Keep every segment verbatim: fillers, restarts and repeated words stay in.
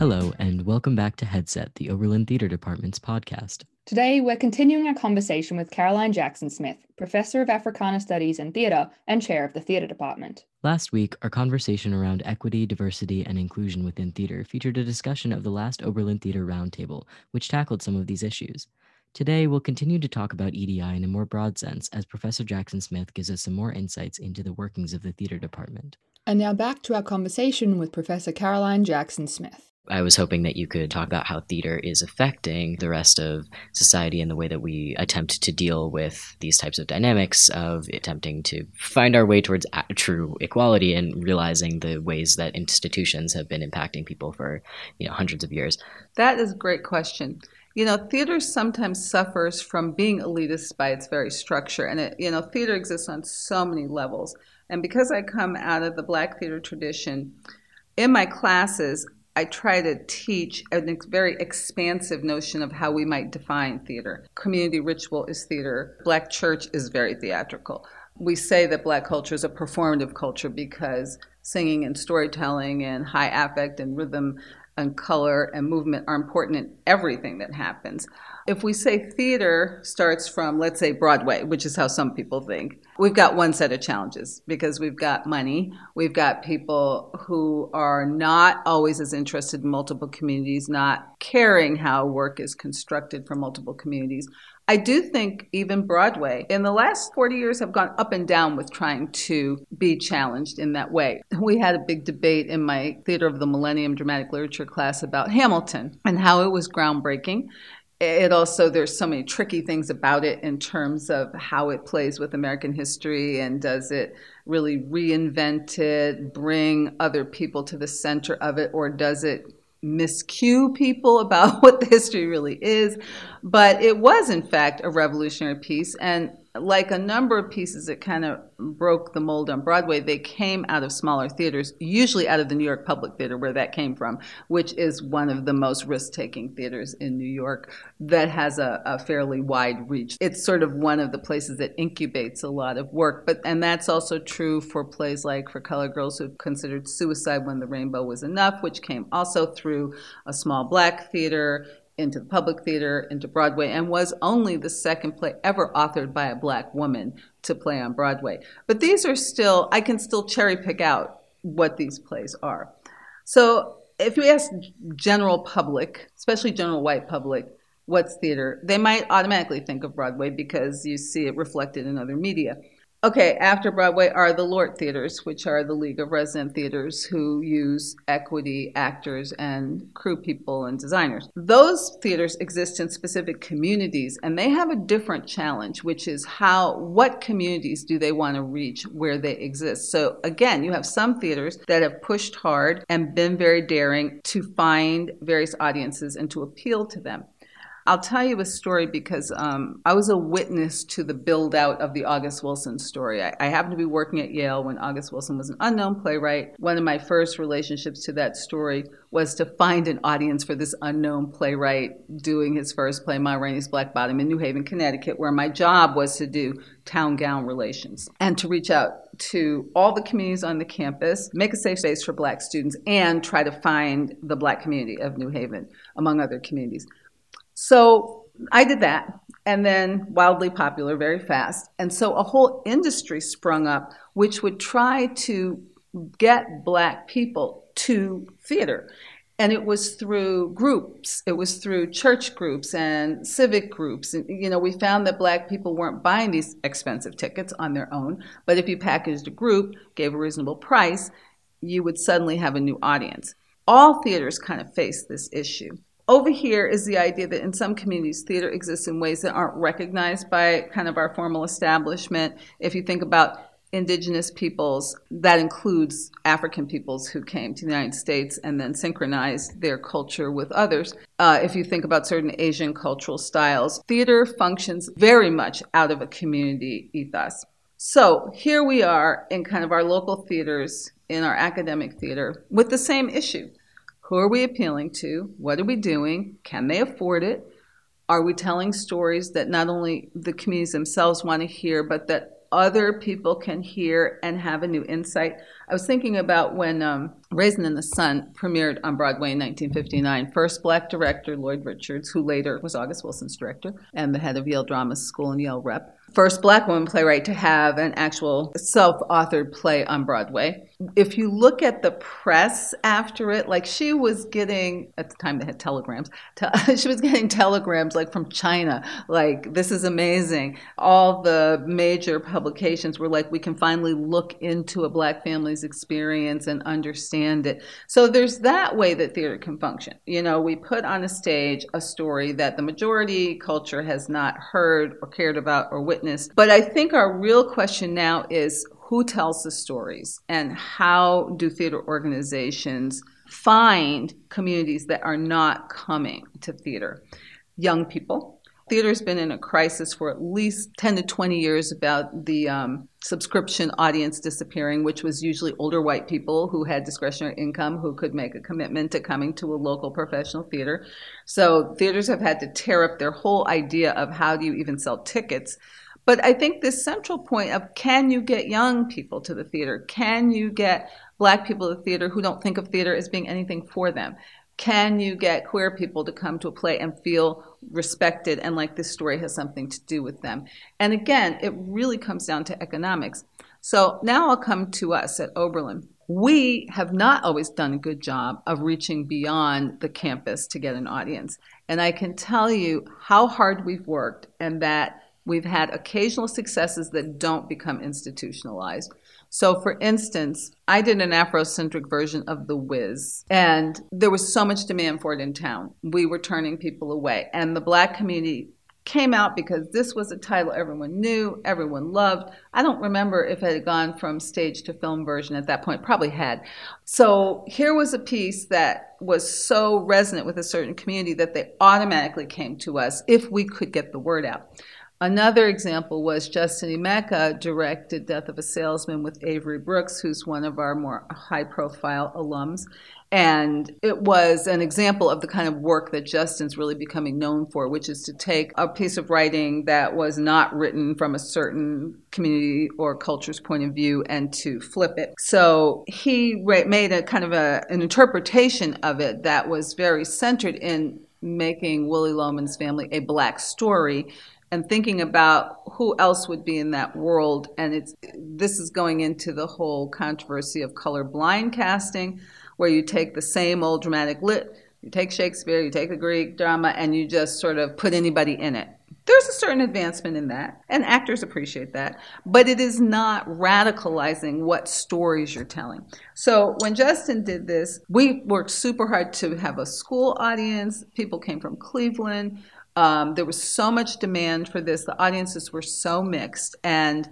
Hello, and welcome back to Headset, the Oberlin Theater Department's podcast. Today, we're continuing our conversation with Caroline Jackson-Smith, Professor of Africana Studies and Theatre and Chair of the Theatre Department. Last week, our conversation around equity, diversity, and inclusion within theatre featured a discussion of the last Oberlin Theatre Roundtable, which tackled some of these issues. Today, we'll continue to talk about E D I in a more broad sense as Professor Jackson-Smith gives us some more insights into the workings of the Theatre Department. And now back to our conversation with Professor Caroline Jackson-Smith. I was hoping that you could talk about how theater is affecting the rest of society and the way that we attempt to deal with these types of dynamics of attempting to find our way towards true equality and realizing the ways that institutions have been impacting people for, you know, hundreds of years. That is a great question. You know, theater sometimes suffers from being elitist by its very structure. And, it, you know, theater exists on so many levels. And because I come out of the Black theater tradition, in my classes, I try to teach a very expansive notion of how we might define theater. Community ritual is theater. Black church is very theatrical. We say that Black culture is a performative culture because singing and storytelling and high affect and rhythm and color and movement are important in everything that happens. If we say theater starts from, let's say, Broadway, which is how some people think, we've got one set of challenges because we've got money, we've got people who are not always as interested in multiple communities, not caring how work is constructed for multiple communities. I do think even Broadway in the last forty years have gone up and down with trying to be challenged in that way. We had a big debate in my Theater of the Millennium dramatic literature class about Hamilton and how it was groundbreaking. It also, there's so many tricky things about it in terms of how it plays with American history and does it really reinvent it, bring other people to the center of it, or does it miscue people about what the history really is? But it was, in fact, a revolutionary piece. And like a number of pieces that kind of broke the mold on Broadway, they came out of smaller theaters, usually out of the New York Public Theater, where that came from, which is one of the most risk-taking theaters in New York that has a, a fairly wide reach. It's sort of one of the places that incubates a lot of work. But and that's also true for plays like For Colored Girls Who Considered Suicide When the Rainbow Was Enough, which came also through a small Black theater, into the public theater, into Broadway, and was only the second play ever authored by a Black woman to play on Broadway. But these are still, I can still cherry pick out what these plays are. So if you ask general public, especially general white public, what's theater, they might automatically think of Broadway because you see it reflected in other media. Okay, after Broadway are the Lort Theaters, which are the League of Resident Theaters who use equity actors and crew people and designers. Those theaters exist in specific communities, and they have a different challenge, which is how, what communities do they want to reach where they exist? So again, you have some theaters that have pushed hard and been very daring to find various audiences and to appeal to them. I'll tell you a story because um, I was a witness to the build-out of the August Wilson story. I, I happened to be working at Yale when August Wilson was an unknown playwright. One of my first relationships to that story was to find an audience for this unknown playwright doing his first play, Ma Rainey's Black Bottom, in New Haven, Connecticut, where my job was to do town gown relations and to reach out to all the communities on the campus, make a safe space for Black students, and try to find the Black community of New Haven, among other communities. So I did that, and then wildly popular very fast. And so a whole industry sprung up which would try to get Black people to theater. And it was through groups. It was through church groups and civic groups. And, you know, we found that Black people weren't buying these expensive tickets on their own, but if you packaged a group, gave a reasonable price, you would suddenly have a new audience. All theaters kind of face this issue. Over here is the idea that in some communities, theater exists in ways that aren't recognized by kind of our formal establishment. If you think about indigenous peoples, that includes African peoples who came to the United States and then synchronized their culture with others. Uh, if you think about certain Asian cultural styles, theater functions very much out of a community ethos. So here we are in kind of our local theaters, in our academic theater, with the same issue. Who are we appealing to? What are we doing? Can they afford it? Are we telling stories that not only the communities themselves want to hear, but that other people can hear and have a new insight. I was thinking about when um, Raisin in the Sun premiered on Broadway in nineteen fifty-nine. First black director, Lloyd Richards, who later was August Wilson's director and the head of Yale Drama School and Yale Rep. First black woman playwright to have an actual self-authored play on Broadway. If you look at the press after it, like she was getting, at the time they had telegrams, te- she was getting telegrams like from China, like this is amazing. All the major publications were like, we can finally look into a black family's experience and understand it. So there's that way that theater can function. You know, we put on a stage a story that the majority culture has not heard or cared about or witnessed. But I think our real question now is who tells the stories and how do theater organizations find communities that are not coming to theater? Young people. Theater's been in a crisis for at least ten to twenty years about the um, subscription audience disappearing, which was usually older white people who had discretionary income who could make a commitment to coming to a local professional theater. So theaters have had to tear up their whole idea of how do you even sell tickets. But I think this central point of can you get young people to the theater? Can you get black people to the theater who don't think of theater as being anything for them? Can you get queer people to come to a play and feel respected and like this story has something to do with them? And again, it really comes down to economics. So now I'll come to us at Oberlin. We have not always done a good job of reaching beyond the campus to get an audience. And I can tell you how hard we've worked and that we've had occasional successes that don't become institutionalized. So for instance, I did an Afrocentric version of The Wiz, and there was so much demand for it in town. We were turning people away, and the black community came out because this was a title everyone knew, everyone loved. I don't remember if it had gone from stage to film version at that point, probably had. So here was a piece that was so resonant with a certain community that they automatically came to us if we could get the word out. Another example was Justin Emeka directed Death of a Salesman with Avery Brooks, who's one of our more high-profile alums. And it was an example of the kind of work that Justin's really becoming known for, which is to take a piece of writing that was not written from a certain community or culture's point of view and to flip it. So he made a kind of a, an interpretation of it that was very centered in making Willie Loman's family a black story, and thinking about who else would be in that world. And it's this is going into the whole controversy of colorblind casting, where you take the same old dramatic lit, you take Shakespeare, you take the Greek drama, and you just sort of put anybody in it. There's a certain advancement in that, and actors appreciate that, but it is not radicalizing what stories you're telling. So when Justin did this, we worked super hard to have a school audience. People came from Cleveland. Um, there was so much demand for this. The audiences were so mixed, and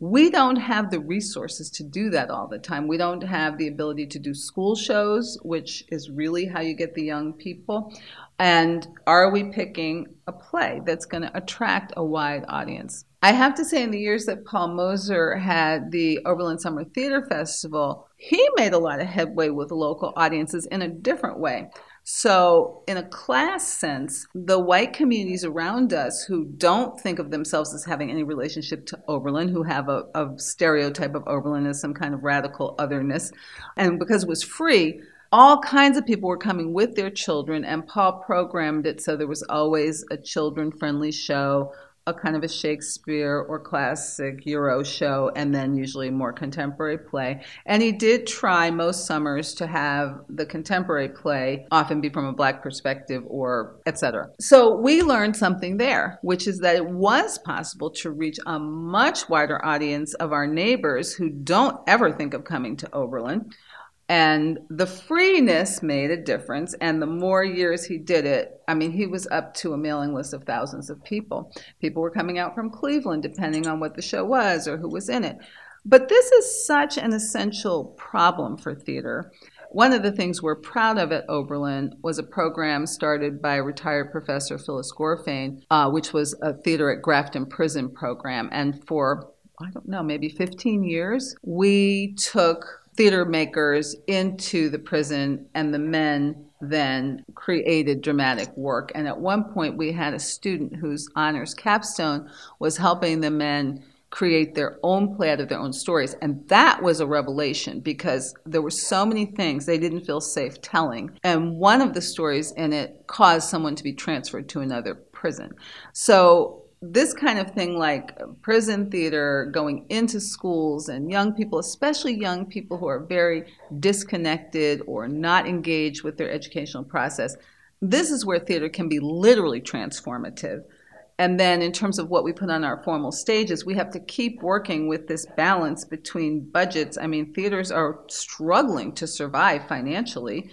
we don't have the resources to do that all the time. We don't have the ability to do school shows, which is really how you get the young people. And are we picking a play that's going to attract a wide audience? I have to say, in the years that Paul Moser had the Oberlin Summer Theater Festival, he made a lot of headway with local audiences in a different way. So in a class sense, the white communities around us who don't think of themselves as having any relationship to Oberlin, who have a, a stereotype of Oberlin as some kind of radical otherness, and because it was free, all kinds of people were coming with their children, and Paul programmed it so there was always a children-friendly show, a kind of a Shakespeare or classic Euro show, and then usually more contemporary play. And he did try most summers to have the contemporary play often be from a black perspective or et cetera. So we learned something there, which is that it was possible to reach a much wider audience of our neighbors who don't ever think of coming to Oberlin. And the freeness made a difference. And the more years he did it, I mean, he was up to a mailing list of thousands of people. People were coming out from Cleveland, depending on what the show was or who was in it. But this is such an essential problem for theater. One of the things we're proud of at Oberlin was a program started by retired professor Phyllis Gorfain, uh, which was a theater at Grafton prison program. And for, I don't know, maybe fifteen years, we took theater makers into the prison, and the men then created dramatic work. And at one point we had a student whose honors capstone was helping the men create their own play out of their own stories. And that was a revelation because there were so many things they didn't feel safe telling. And one of the stories in it caused someone to be transferred to another prison. So this kind of thing, like prison theater going into schools and young people, especially young people who are very disconnected or not engaged with their educational process, this is where theater can be literally transformative. And then in terms of what we put on our formal stages, we have to keep working with this balance between budgets. I mean, theaters are struggling to survive financially,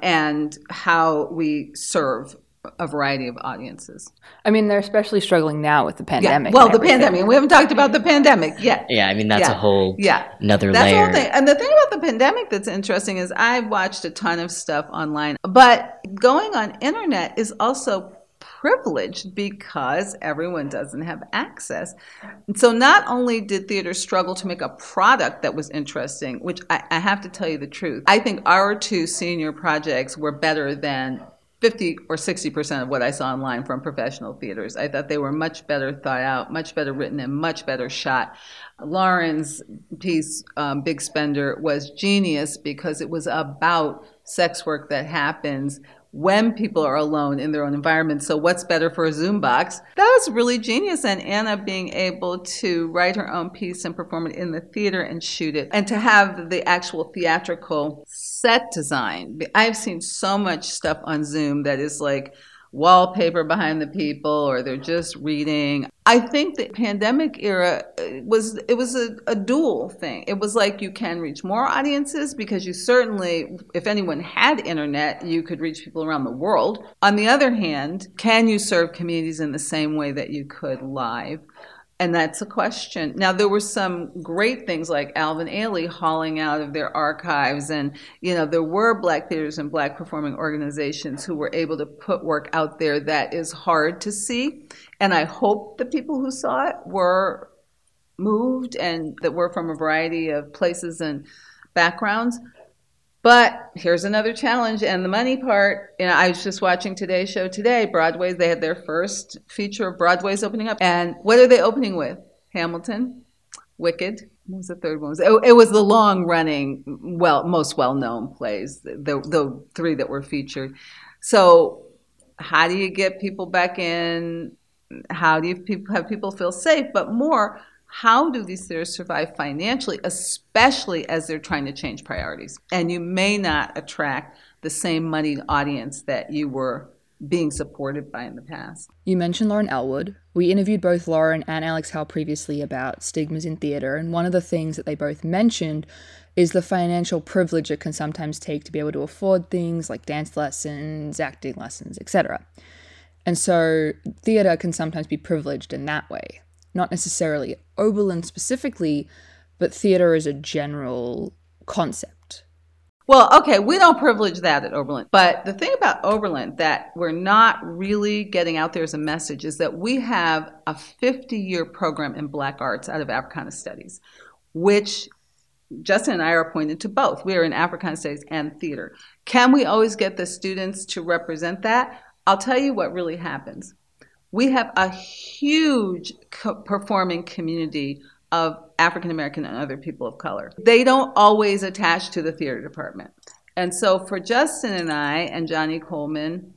and how we serve a variety of audiences. I mean, they're especially struggling now with the pandemic. Yeah. Well, the everything. pandemic. We haven't talked about the pandemic yet. Yeah, I mean, that's yeah. a whole yeah. another that's layer. The whole thing. And the thing about the pandemic that's interesting is I've watched a ton of stuff online, but going on internet is also privileged because everyone doesn't have access. And so not only did theater struggle to make a product that was interesting, which I, I have to tell you the truth, I think our two senior projects were better than fifty or sixty percent of what I saw online from professional theaters. I thought they were much better thought out, much better written, and much better shot. Lauren's piece, um, Big Spender, was genius because it was about sex work that happens when people are alone in their own environment. So what's better for a Zoom box? That was really genius. And Anna being able to write her own piece and perform it in the theater and shoot it, and to have the actual theatrical set design. I've seen so much stuff on Zoom that is like wallpaper behind the people, or they're just reading. I think the pandemic era was, it was a, a dual thing. It was like you can reach more audiences because you certainly, if anyone had internet, you could reach people around the world. On the other hand, can you serve communities in the same way that you could live? And that's a question. Now, there were some great things like Alvin Ailey hauling out of their archives. And, you know, there were Black theaters and Black performing organizations who were able to put work out there that is hard to see. And I hope the people who saw it were moved and that were from a variety of places and backgrounds. But here's another challenge, and the money part. You know, I was just watching Today's Show today. Broadway's, they had their first feature of Broadway's opening up. And what are they opening with? Hamilton, Wicked. What was the third one? It was the long-running, well, most well-known plays, the, the three that were featured. So how do you get people back in? How do you people have people feel safe? But more, how do these theaters survive financially, especially as they're trying to change priorities? And you may not attract the same moneyed audience that you were being supported by in the past. You mentioned Lauren Elwood. We interviewed both Lauren and Alex Howe previously about stigmas in theater, and one of the things that they both mentioned is the financial privilege it can sometimes take to be able to afford things like dance lessons, acting lessons, et cetera. And so theater can sometimes be privileged in that way. Not necessarily Oberlin specifically, but theater is a general concept. Well, okay, we don't privilege that at Oberlin. But the thing about Oberlin that we're not really getting out there as a message is that we have a fifty-year program in Black Arts out of Africana Studies, which Justin and I are appointed to both. We are in Africana Studies and theater. Can we always get the students to represent that? I'll tell you what really happens. We have a huge co- performing community of African American and other people of color. They don't always attach to the theater department. And so for Justin and I and Johnny Coleman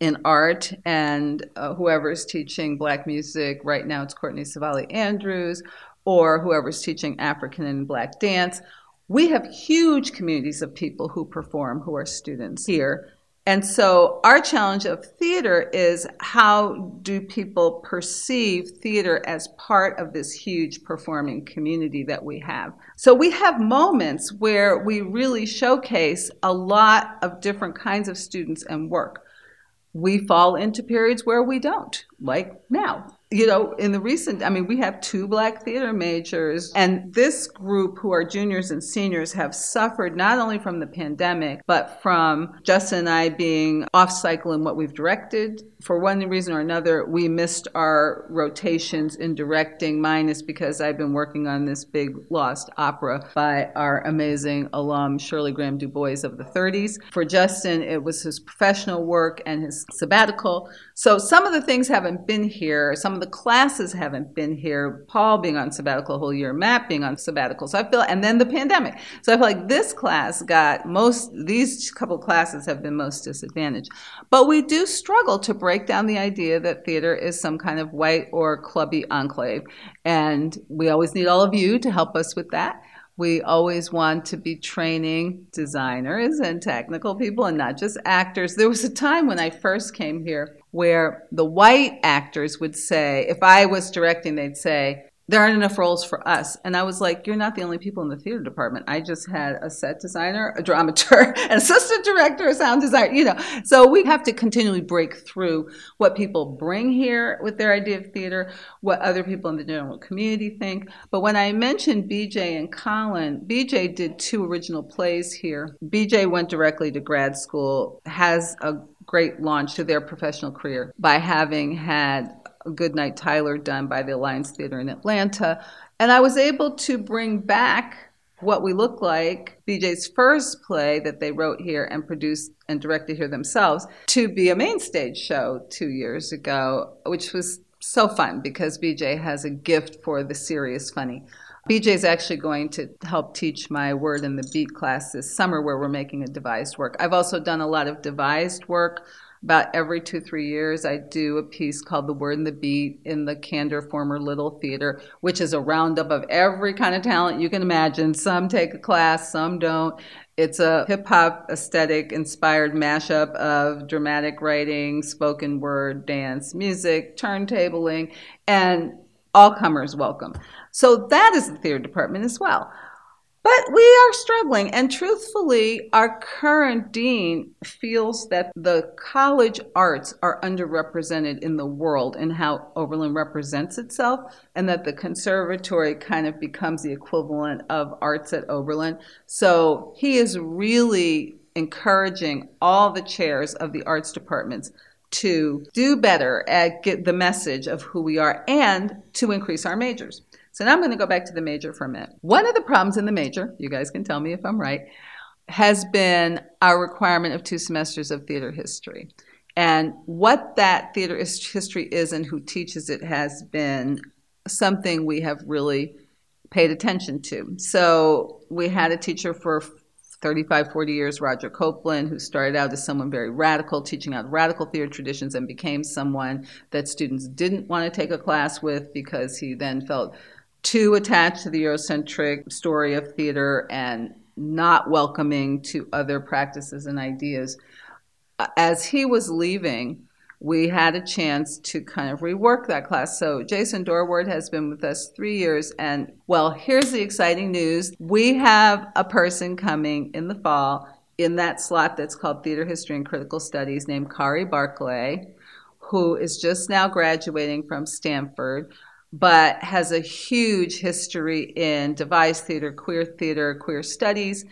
in art, and uh, whoever's teaching Black music, right now it's Courtney Savali Andrews, or whoever's teaching African and Black dance, we have huge communities of people who perform, who are students here. And so our challenge of theater is, how do people perceive theater as part of this huge performing community that we have? So we have moments where we really showcase a lot of different kinds of students and work. We fall into periods where we don't, like now. You know, in the recent, I mean, we have two Black theater majors, and this group who are juniors and seniors have suffered not only from the pandemic, but from Justin and I being off cycle in what we've directed for one reason or another, we missed our rotations in directing. Mine is because I've been working on this big lost opera by our amazing alum, Shirley Graham Du Bois of the thirties. For Justin, it was his professional work and his sabbatical. So some of the things haven't been here. Some of the classes haven't been here. Paul being on sabbatical a whole year, Matt being on sabbatical. So I feel, and then the pandemic. So I feel like this class got most, these couple classes have been most disadvantaged. But we do struggle to break down the idea that theater is some kind of white or clubby enclave. And we always need all of you to help us with that. We always want to be training designers and technical people and not just actors. There was a time when I first came here where the white actors would say, if I was directing, they'd say, there aren't enough roles for us. And I was like, you're not the only people in the theater department. I just had a set designer, a dramaturg, an assistant director, a sound designer, you know. So we have to continually break through what people bring here with their idea of theater, what other people in the general community think. But when I mentioned B J and Colin, B J did two original plays here. B J went directly to grad school, has a great launch to their professional career by having had Good Night, Tyler, done by the Alliance Theater in Atlanta. And I was able to bring back What We Look Like, B J's first play that they wrote here and produced and directed here themselves, to be a main stage show two years ago, which was so fun because B J has a gift for the serious funny. B J's actually going to help teach my Word and the Beat class this summer where we're making a devised work. I've also done a lot of devised work. About every two, three years, I do a piece called The Word and the Beat in the Candor former Little Theater, which is a roundup of every kind of talent you can imagine. Some take a class, some don't. It's a hip-hop aesthetic-inspired mashup of dramatic writing, spoken word, dance, music, turntabling, and all comers welcome. So that is the theater department as well. But we are struggling, and truthfully, our current dean feels that the college arts are underrepresented in the world in how Oberlin represents itself, and that the conservatory kind of becomes the equivalent of arts at Oberlin. So he is really encouraging all the chairs of the arts departments to do better at get the message of who we are and to increase our majors. So now I'm going to go back to the major for a minute. One of the problems in the major, you guys can tell me if I'm right, has been our requirement of two semesters of theater history. And what that theater history is and who teaches it has been something we have really paid attention to. So we had a teacher for thirty-five, forty years, Roger Copeland, who started out as someone very radical, teaching out radical theater traditions, and became someone that students didn't want to take a class with because he then felt too attached to the Eurocentric story of theater and not welcoming to other practices and ideas. As he was leaving, we had a chance to kind of rework that class. So Jason Dorward has been with us three years. And, well, here's the exciting news. We have a person coming in the fall in that slot that's called Theater History and Critical Studies named Kari Barclay, who is just now graduating from Stanford, but has a huge history in devised theater, queer theater, queer studies.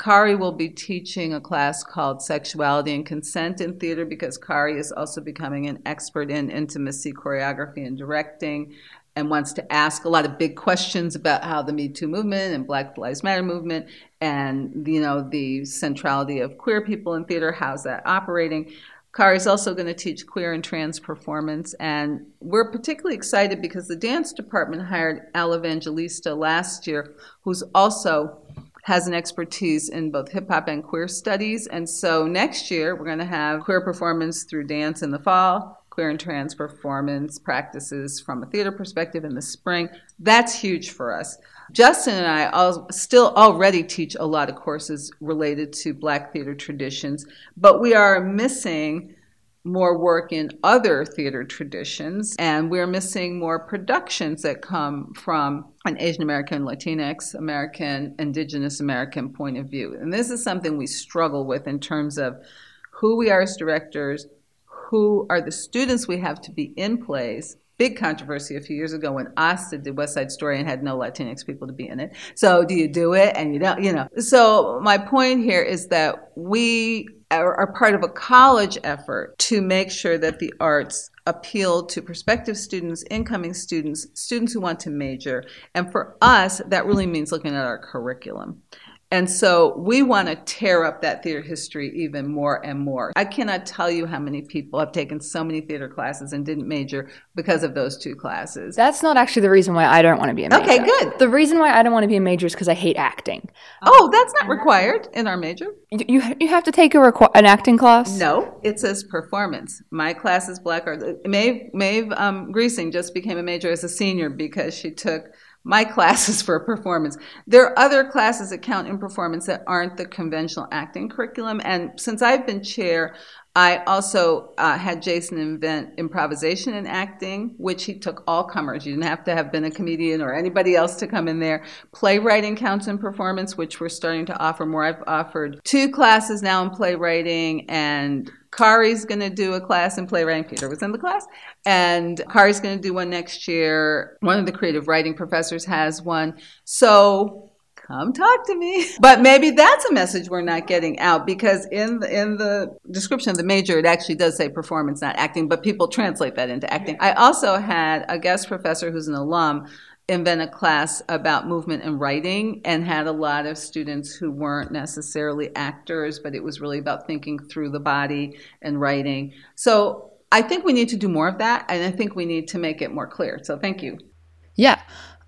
Kari will be teaching a class called Sexuality and Consent in Theater, because Kari is also becoming an expert in intimacy, choreography, and directing, and wants to ask a lot of big questions about how the Me Too movement and Black Lives Matter movement and, you know, the centrality of queer people in theater, how's that operating? Kari is also going to teach queer and trans performance, and we're particularly excited because the dance department hired Al Evangelista last year, who's also has an expertise in both hip-hop and queer studies. And so next year, we're going to have queer performance through dance in the fall, queer and trans performance practices from a theater perspective in the spring. That's huge for us. Justin and I all still already teach a lot of courses related to Black theater traditions, but we are missing more work in other theater traditions, and we're missing more productions that come from an Asian American, Latinx American, Indigenous American point of view. And this is something we struggle with in terms of who we are as directors, who are the students we have to be in plays, big controversy a few years ago when Asta did West Side Story and had no Latinx people to be in it. So do you do it? And you don't, you know. So my point here is that we are, are part of a college effort to make sure that the arts appeal to prospective students, incoming students, students who want to major. And for us, that really means looking at our curriculum. And so we want to tear up that theater history even more and more. I cannot tell you how many people have taken so many theater classes and didn't major because of those two classes. That's not actually the reason why I don't want to be a major. Okay, good. The reason why I don't want to be a major is because I hate acting. Oh, that's not required in our major. You you have to take a requ- an acting class? No, it says performance. My class is Black Arts. Maeve, Maeve um, Greasing just became a major as a senior because she took my classes for performance. There are other classes that count in performance that aren't the conventional acting curriculum. And since I've been chair, I also uh, had Jason invent improvisation and acting, which he took all comers. You didn't have to have been a comedian or anybody else to come in there. Playwriting counts in performance, which we're starting to offer more. I've offered two classes now in playwriting, and Kari's going to do a class in playwriting. Peter was in the class. And Kari's going to do one next year. One of the creative writing professors has one. So come talk to me. But maybe that's a message we're not getting out, because in the, in the description of the major, it actually does say performance, not acting. But people translate that into acting. I also had a guest professor who's an alum invent a class about movement and writing, and had a lot of students who weren't necessarily actors, but it was really about thinking through the body and writing. So I think we need to do more of that, and I think we need to make it more clear. So thank you. Yeah.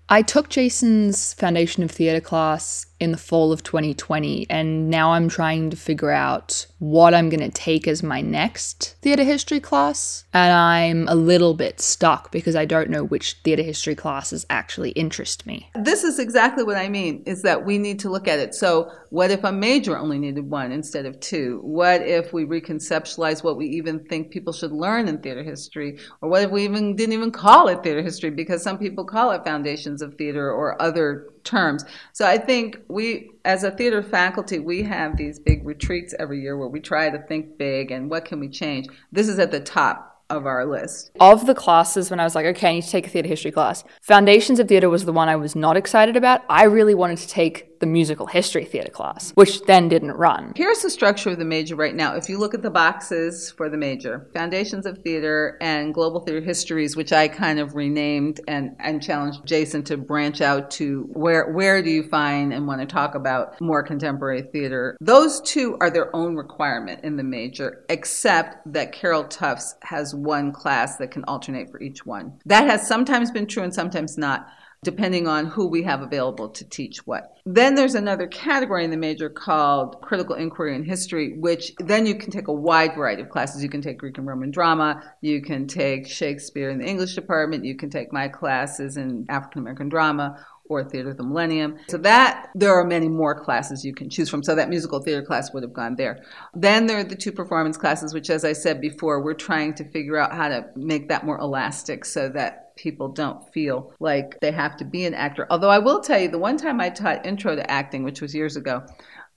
I took Jason's Foundation of Theatre class in the fall of twenty twenty, and now I'm trying to figure out what I'm going to take as my next theatre history class, and I'm a little bit stuck because I don't know which theatre history classes actually interest me. This is exactly what I mean, is that we need to look at it. So what if a major only needed one instead of two? What if we reconceptualize what we even think people should learn in theatre history? Or what if we even didn't even call it theatre history, because some people call it foundations of theatre or other terms. So I think we, as a theater faculty, we have these big retreats every year where we try to think big and what can we change. This is at the top of our list. Of the classes, when I was like, okay, I need to take a theater history class, Foundations of Theater was the one I was not excited about. I really wanted to take the musical history theater class, which then didn't run. Here's the structure of the major right now. If you look at the boxes for the major, Foundations of Theater and Global Theater Histories, which I kind of renamed and, and challenged Jason to branch out to where, where do you find and want to talk about more contemporary theater. Those two are their own requirement in the major, except that Carol Tufts has one class that can alternate for each one. That has sometimes been true and sometimes not, depending on who we have available to teach what. Then there's another category in the major called Critical Inquiry and History, which then you can take a wide variety of classes. You can take Greek and Roman drama, you can take Shakespeare in the English department, you can take my classes in African American drama, or Theater of the Millennium. So that, there are many more classes you can choose from. So that musical theater class would have gone there. Then there are the two performance classes, which, as I said before, we're trying to figure out how to make that more elastic so that people don't feel like they have to be an actor. Although I will tell you, the one time I taught Intro to Acting, which was years ago,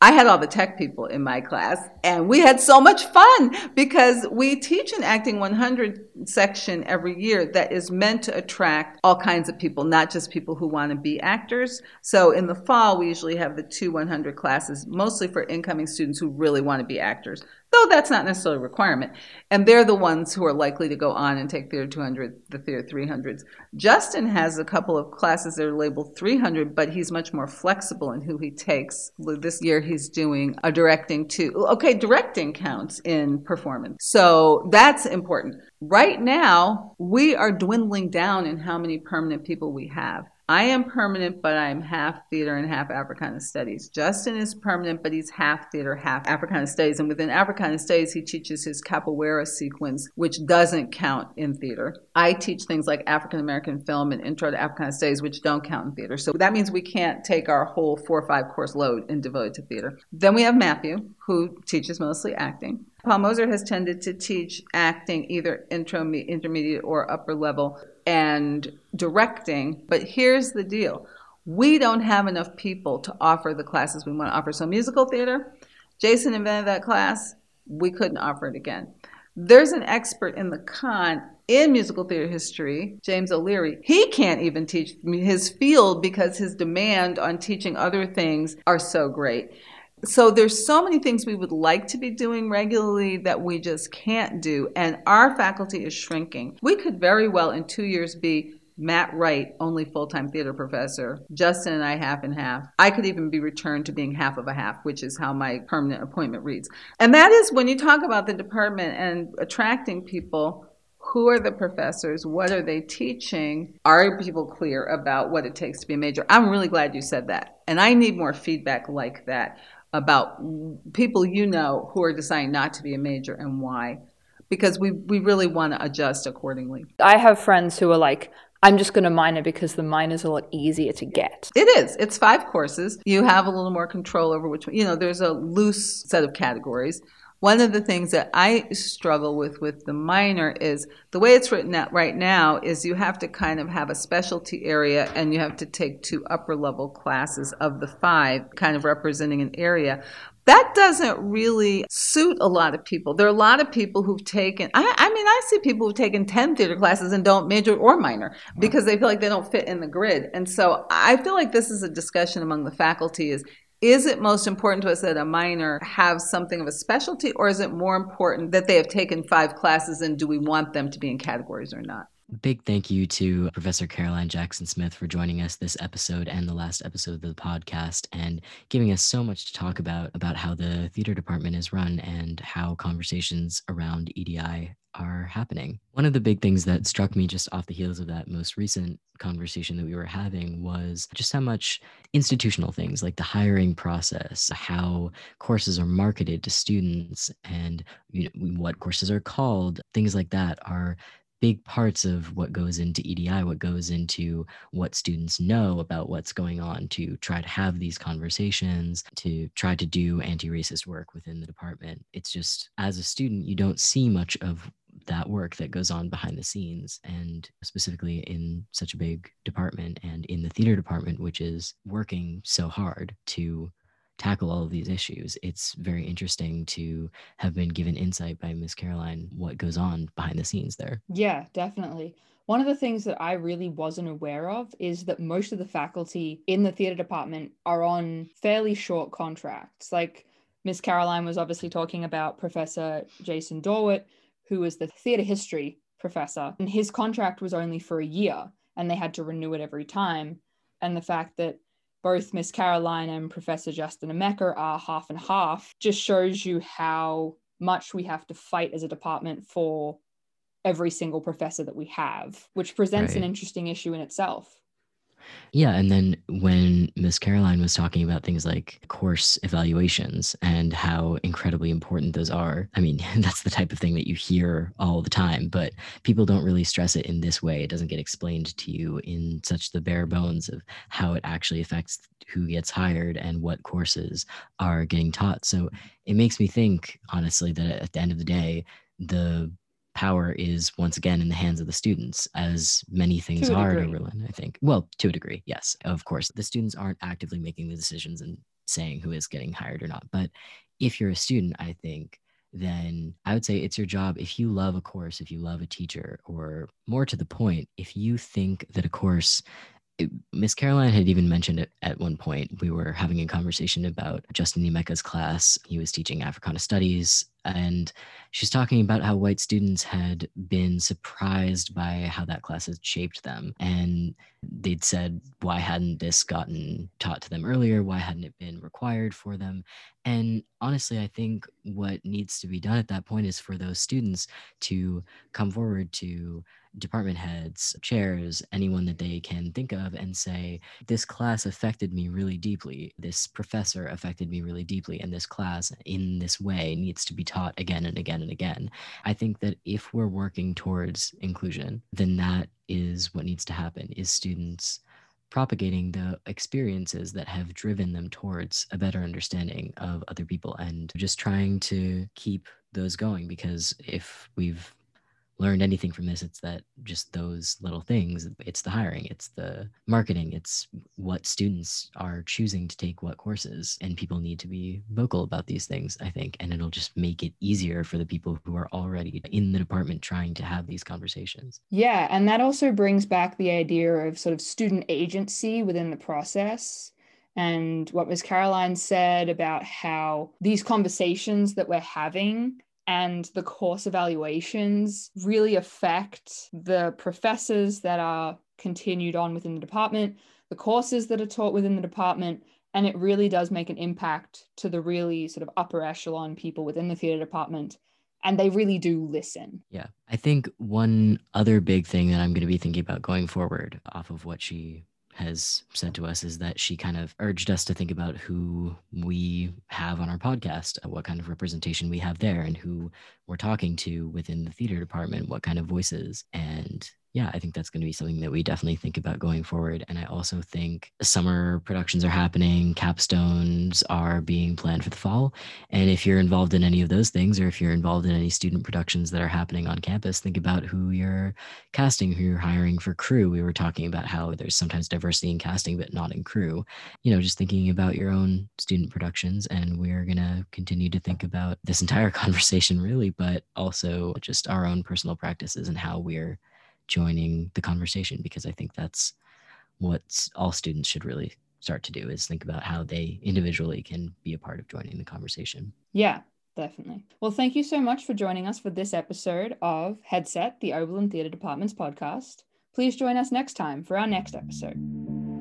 I had all the tech people in my class, and we had so much fun because we teach an Acting one hundred section every year that is meant to attract all kinds of people, not just people who want to be actors. So in the fall, we usually have the two one hundred classes, mostly for incoming students who really want to be actors, though that's not necessarily a requirement. And they're the ones who are likely to go on and take Theater two hundred, the Theater three hundreds. Justin has a couple of classes that are labeled three hundred, but he's much more flexible in who he takes. This year he's doing a directing too. Okay, directing counts in performance. So that's important. Right now, we are dwindling down in how many permanent people we have. I am permanent, but I'm half theater and half Africana Studies. Justin is permanent, but he's half theater, half Africana Studies. And within Africana Studies, he teaches his capoeira sequence, which doesn't count in theater. I teach things like African American film and Intro to Africana Studies, which don't count in theater. So that means we can't take our whole four or five course load and devote it to theater. Then we have Matthew, who teaches mostly acting. Paul Moser has tended to teach acting, either intro, intermediate, or upper level, and directing. But here's the deal. We don't have enough people to offer the classes we want to offer. So musical theater, Jason invented that class. We couldn't offer it again. There's an expert in the con in musical theater history, James O'Leary, he can't even teach his field because his demand on teaching other things are so great. So there's so many things we would like to be doing regularly that we just can't do, and our faculty is shrinking. We could very well in two years be Matt Wright, only full-time theater professor, Justin and I half and half. I could even be returned to being half of a half, which is how my permanent appointment reads. And that is when you talk about the department and attracting people, who are the professors? What are they teaching? Are people clear about what it takes to be a major? I'm really glad you said that. And I need more feedback like that about people you know who are deciding not to be a major and why, because we, we really want to adjust accordingly. I have friends who are like, I'm just going to minor because the minor's a lot easier to get. It is. It's five courses. You have a little more control over which, you know, there's a loose set of categories. One of the things that I struggle with with the minor is the way it's written out right now is you have to kind of have a specialty area and you have to take two upper level classes of the five kind of representing an area. That doesn't really suit a lot of people. There are a lot of people who've taken, I, I mean, I see people who've taken ten theater classes and don't major or minor because they feel like they don't fit in the grid. And so I feel like this is a discussion among the faculty is, is it most important to us that a minor have something of a specialty, or is it more important that they have taken five classes and do we want them to be in categories or not? Big thank you to Professor Caroline Jackson-Smith for joining us this episode and the last episode of the podcast and giving us so much to talk about, about how the theater department is run and how conversations around E D I are happening. One of the big things that struck me just off the heels of that most recent conversation that we were having was just how much institutional things like the hiring process, how courses are marketed to students and you know, what courses are called, things like that are big parts of what goes into E D I, what goes into what students know about what's going on to try to have these conversations, to try to do anti-racist work within the department. It's just, as a student, you don't see much of that work that goes on behind the scenes, and specifically in such a big department and in the theater department, which is working so hard to tackle all of these issues. It's very interesting to have been given insight by Miz Caroline, what goes on behind the scenes there. Yeah, definitely. One of the things that I really wasn't aware of is that most of the faculty in the theater department are on fairly short contracts. Like Miz Caroline was obviously talking about Professor Jason Dorward, who was the theater history professor, and his contract was only for a year and they had to renew it every time. And the fact that both Miss Caroline and Professor Justin Emeka are half and half just shows you how much we have to fight as a department for every single professor that we have, which presents right. an interesting issue in itself. Yeah, and then when Miss Caroline was talking about things like course evaluations and how incredibly important those are, I mean, that's the type of thing that you hear all the time, but people don't really stress it in this way. It doesn't get explained to you in such the bare bones of how it actually affects who gets hired and what courses are getting taught. So it makes me think, honestly, that at the end of the day, the power is once again in the hands of the students, as many things are at Oberlin, I think. Well, to a degree, yes. Of course, the students aren't actively making the decisions and saying who is getting hired or not. But if you're a student, I think, then I would say it's your job. If you love a course, if you love a teacher, or more to the point, if you think that a course, Miss Caroline had even mentioned it at one point. We were having a conversation about Justin Emeka's class. He was teaching Africana Studies, and she's talking about how white students had been surprised by how that class had shaped them. And they'd said, why hadn't this gotten taught to them earlier? Why hadn't it been required for them? And honestly, I think what needs to be done at that point is for those students to come forward to department heads, chairs, anyone that they can think of and say, this class affected me really deeply. This professor affected me really deeply. And this class in this way needs to be taught again and again and again. I think that if we're working towards inclusion, then that is what needs to happen, is students propagating the experiences that have driven them towards a better understanding of other people and just trying to keep those going. Because if we've learned anything from this, it's that just those little things, it's the hiring, it's the marketing, it's what students are choosing to take what courses, and people need to be vocal about these things, I think, and it'll just make it easier for the people who are already in the department trying to have these conversations. Yeah, and that also brings back the idea of sort of student agency within the process. And what Miz Caroline said about how these conversations that we're having and the course evaluations really affect the professors that are continued on within the department, the courses that are taught within the department, and it really does make an impact to the really sort of upper echelon people within the theatre department. And they really do listen. Yeah. I think one other big thing that I'm going to be thinking about going forward off of what she has said to us is that she kind of urged us to think about who we have on our podcast, what kind of representation we have there, and who we're talking to within the theater department, what kind of voices. And yeah, I think that's going to be something that we definitely think about going forward. And I also think summer productions are happening, capstones are being planned for the fall. And if you're involved in any of those things, or if you're involved in any student productions that are happening on campus, think about who you're casting, who you're hiring for crew. We were talking about how there's sometimes diversity in casting, but not in crew. You know, just thinking about your own student productions. And we're going to continue to think about this entire conversation, really, but also just our own personal practices and how we're joining the conversation, because I think that's what all students should really start to do, is think about how they individually can be a part of joining the conversation. Yeah, definitely. Well, thank you so much for joining us for this episode of Headset, the Oberlin Theatre Department's podcast. Please join us next time for our next episode.